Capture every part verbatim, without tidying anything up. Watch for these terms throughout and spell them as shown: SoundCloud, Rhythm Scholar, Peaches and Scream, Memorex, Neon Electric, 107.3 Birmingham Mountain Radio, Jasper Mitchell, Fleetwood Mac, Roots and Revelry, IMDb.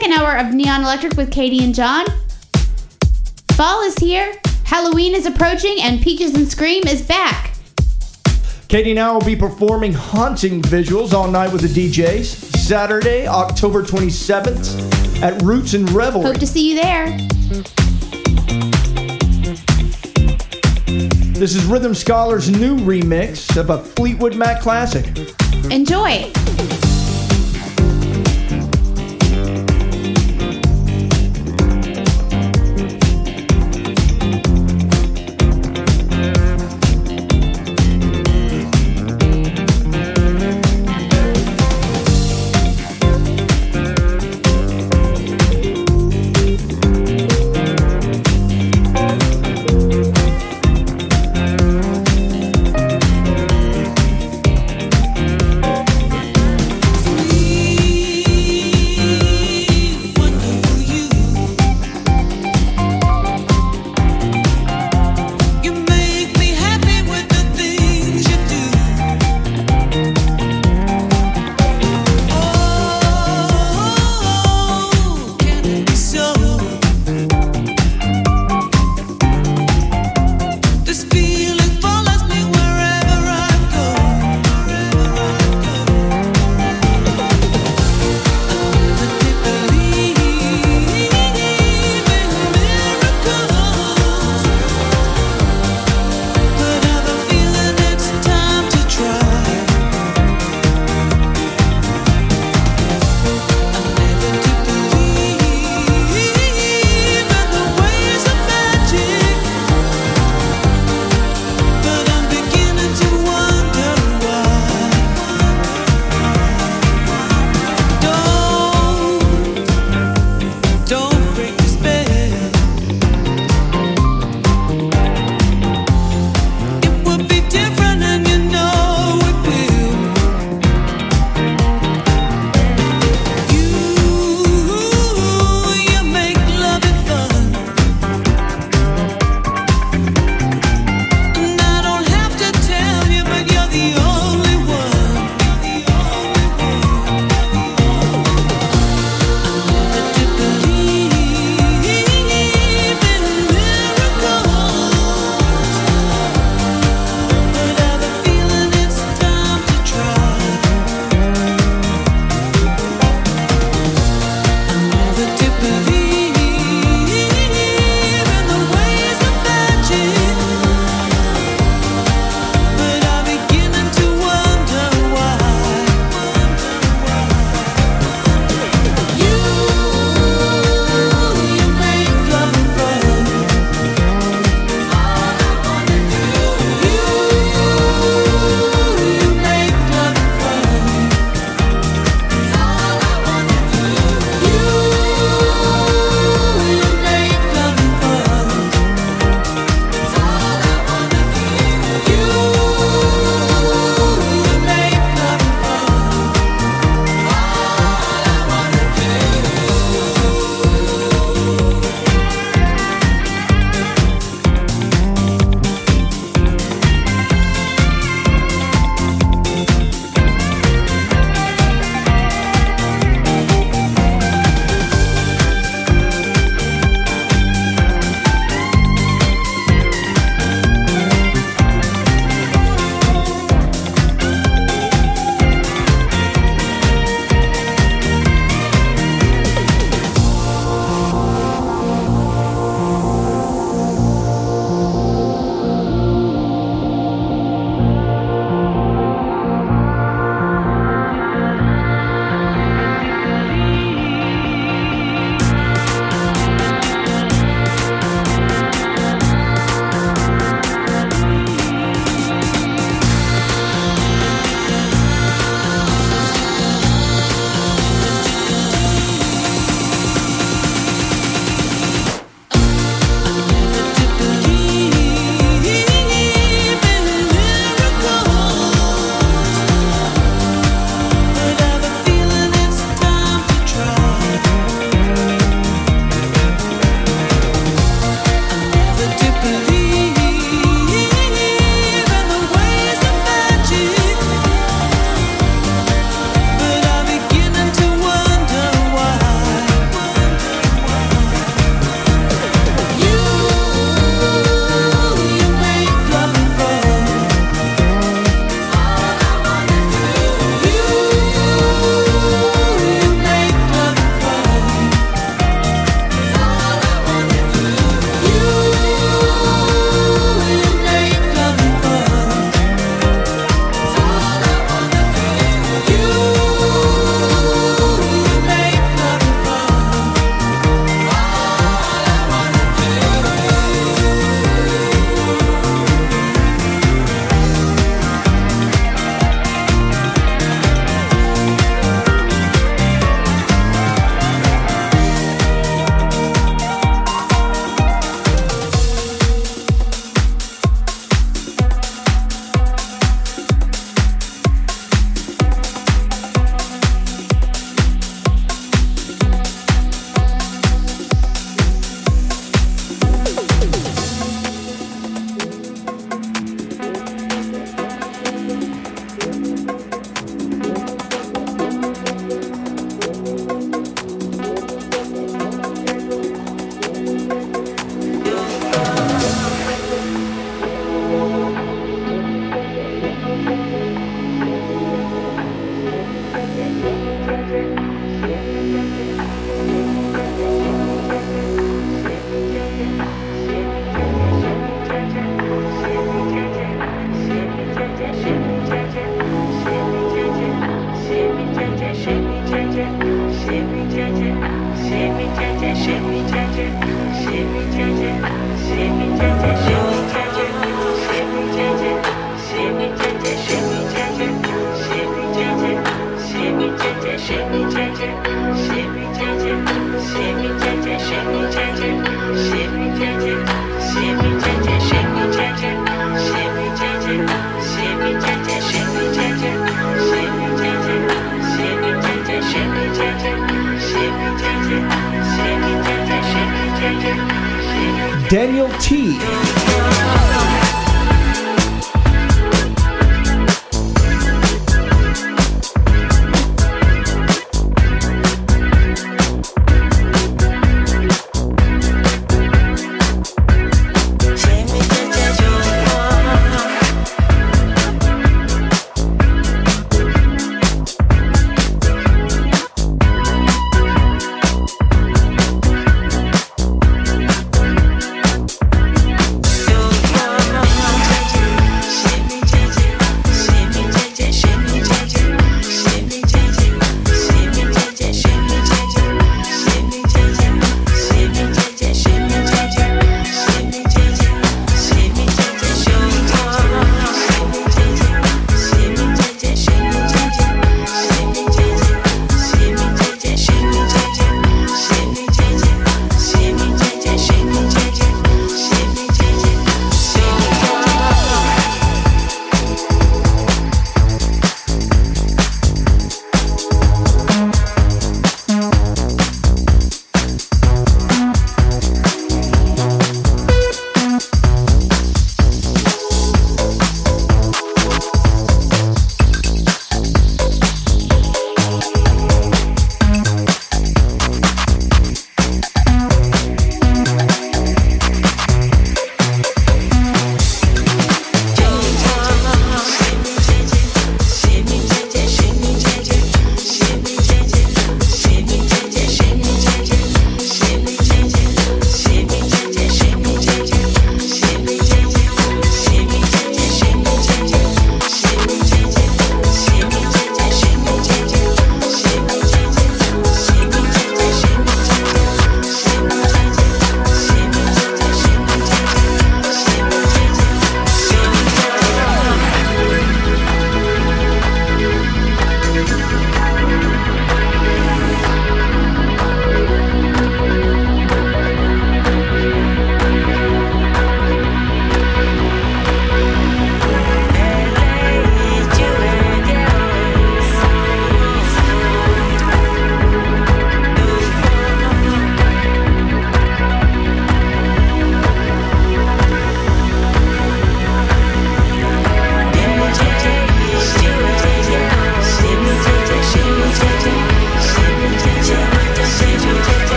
second hour of Neon Electric with Katie and John. Fall is here, Halloween is approaching, and Peaches and Scream is back. Katie and I will be performing haunting visuals all night with the D Js, Saturday, October twenty-seventh at Roots and Revelry. Hope to see you there. This is Rhythm Scholar's new remix of a Fleetwood Mac classic. Enjoy! Daniel T.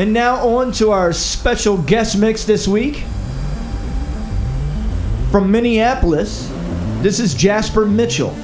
And now on to our special guest mix this week. From Minneapolis, this is Jasper Mitchell.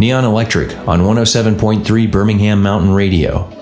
Neon Electric on one oh seven point three Birmingham Mountain Radio.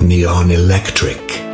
Neon Electric.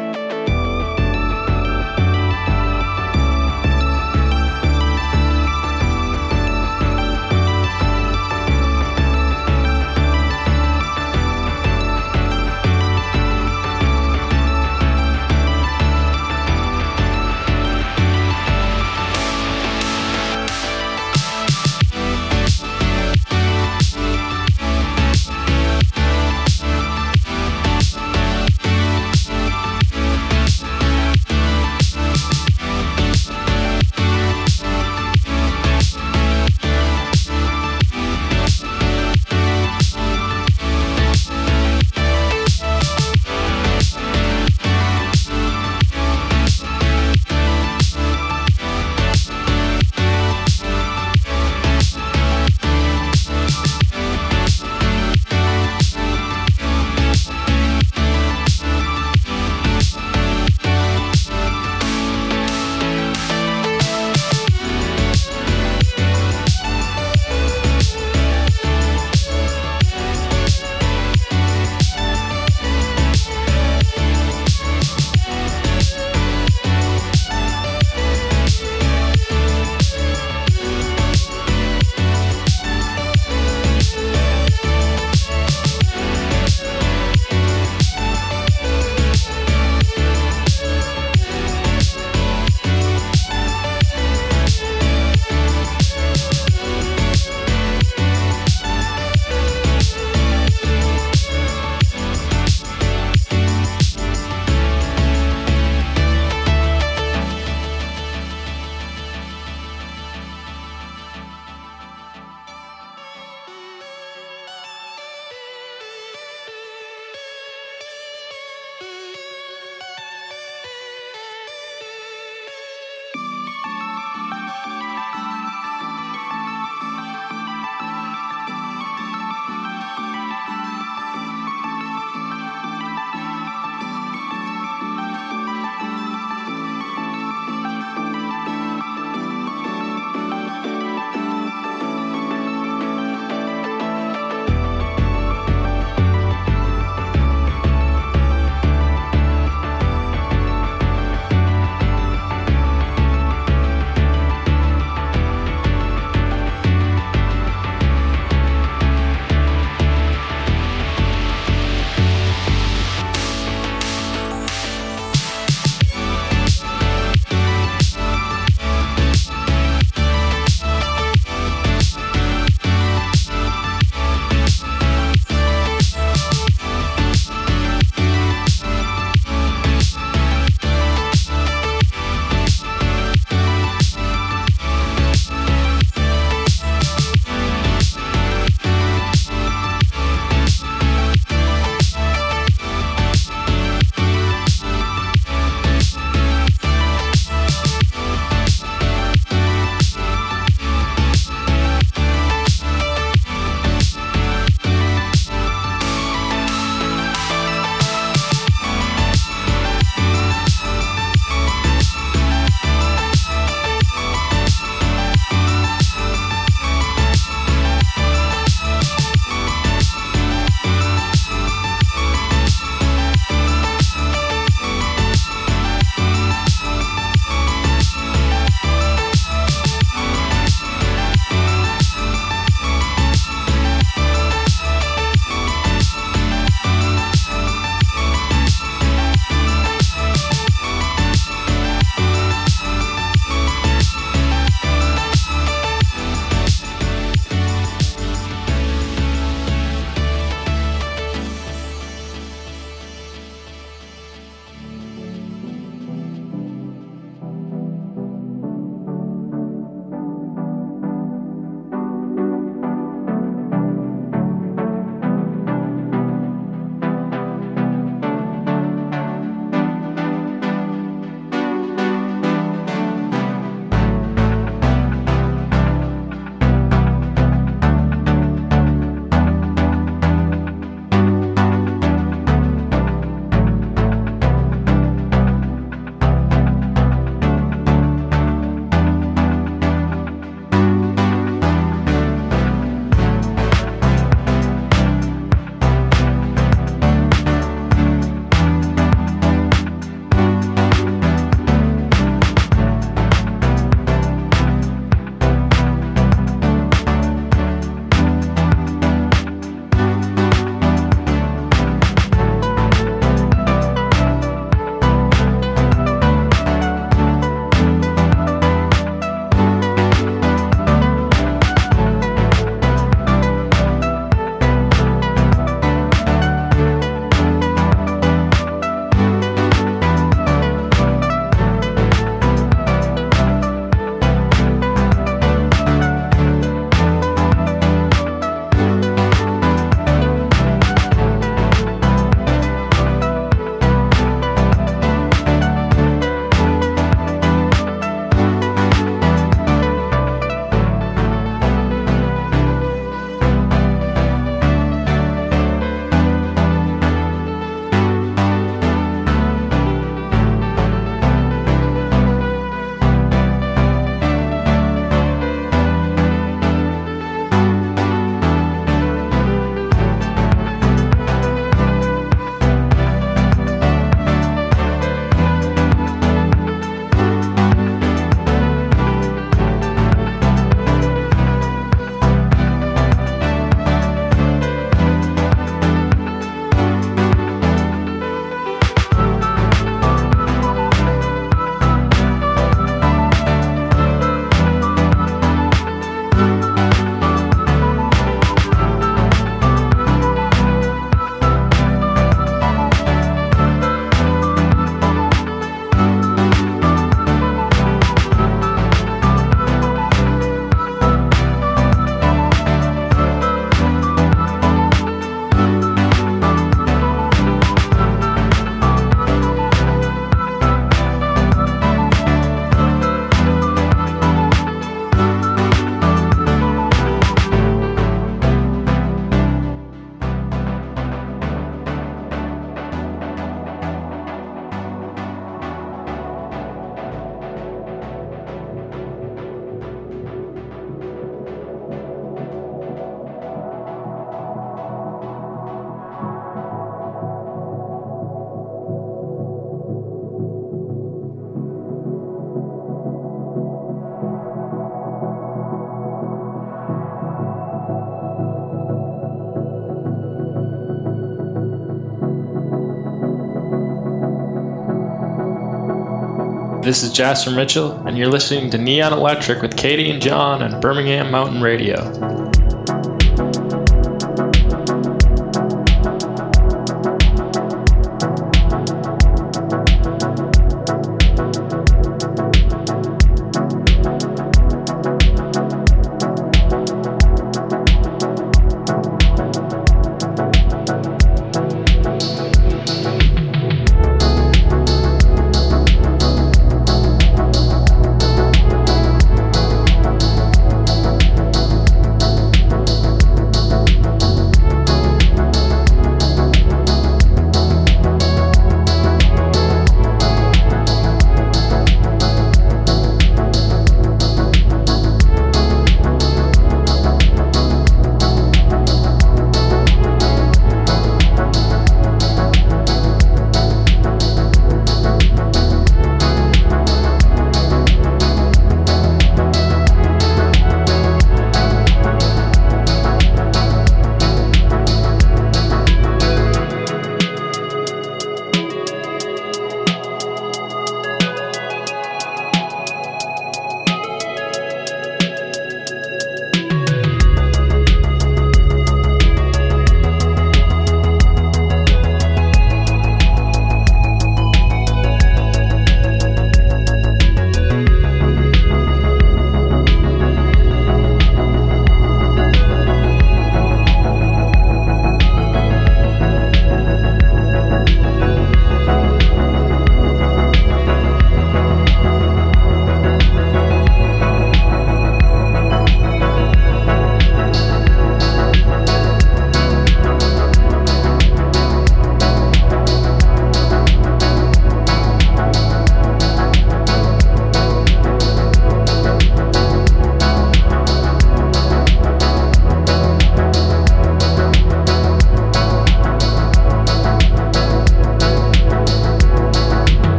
This is Jasper Mitchell, and you're listening to Neon Electric with Katie and John on Birmingham Mountain Radio.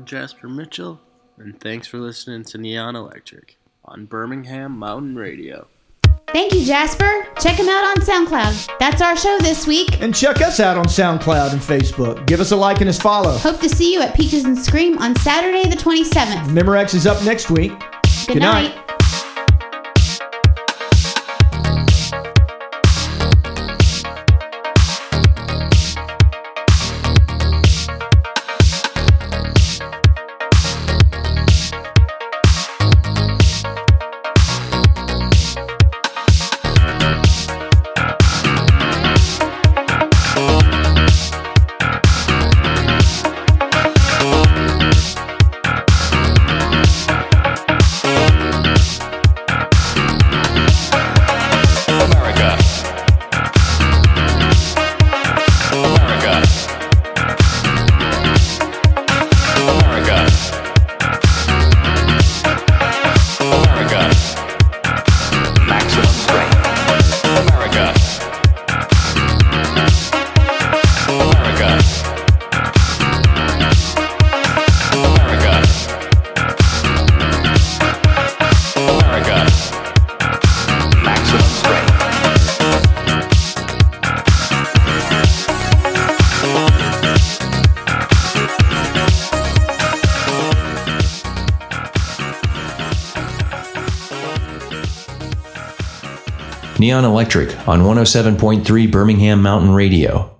I'm Jasper Mitchell, and thanks for listening to Neon Electric on Birmingham Mountain Radio. Thank you, Jasper. Check him out on SoundCloud. That's our show this week. And check us out on SoundCloud and Facebook. Give us a like and a follow. Hope to see you at Peaches and Scream on Saturday the twenty-seventh. Memorex is up next week. Good, Good night. night. Neon Electric on one oh seven point three Birmingham Mountain Radio.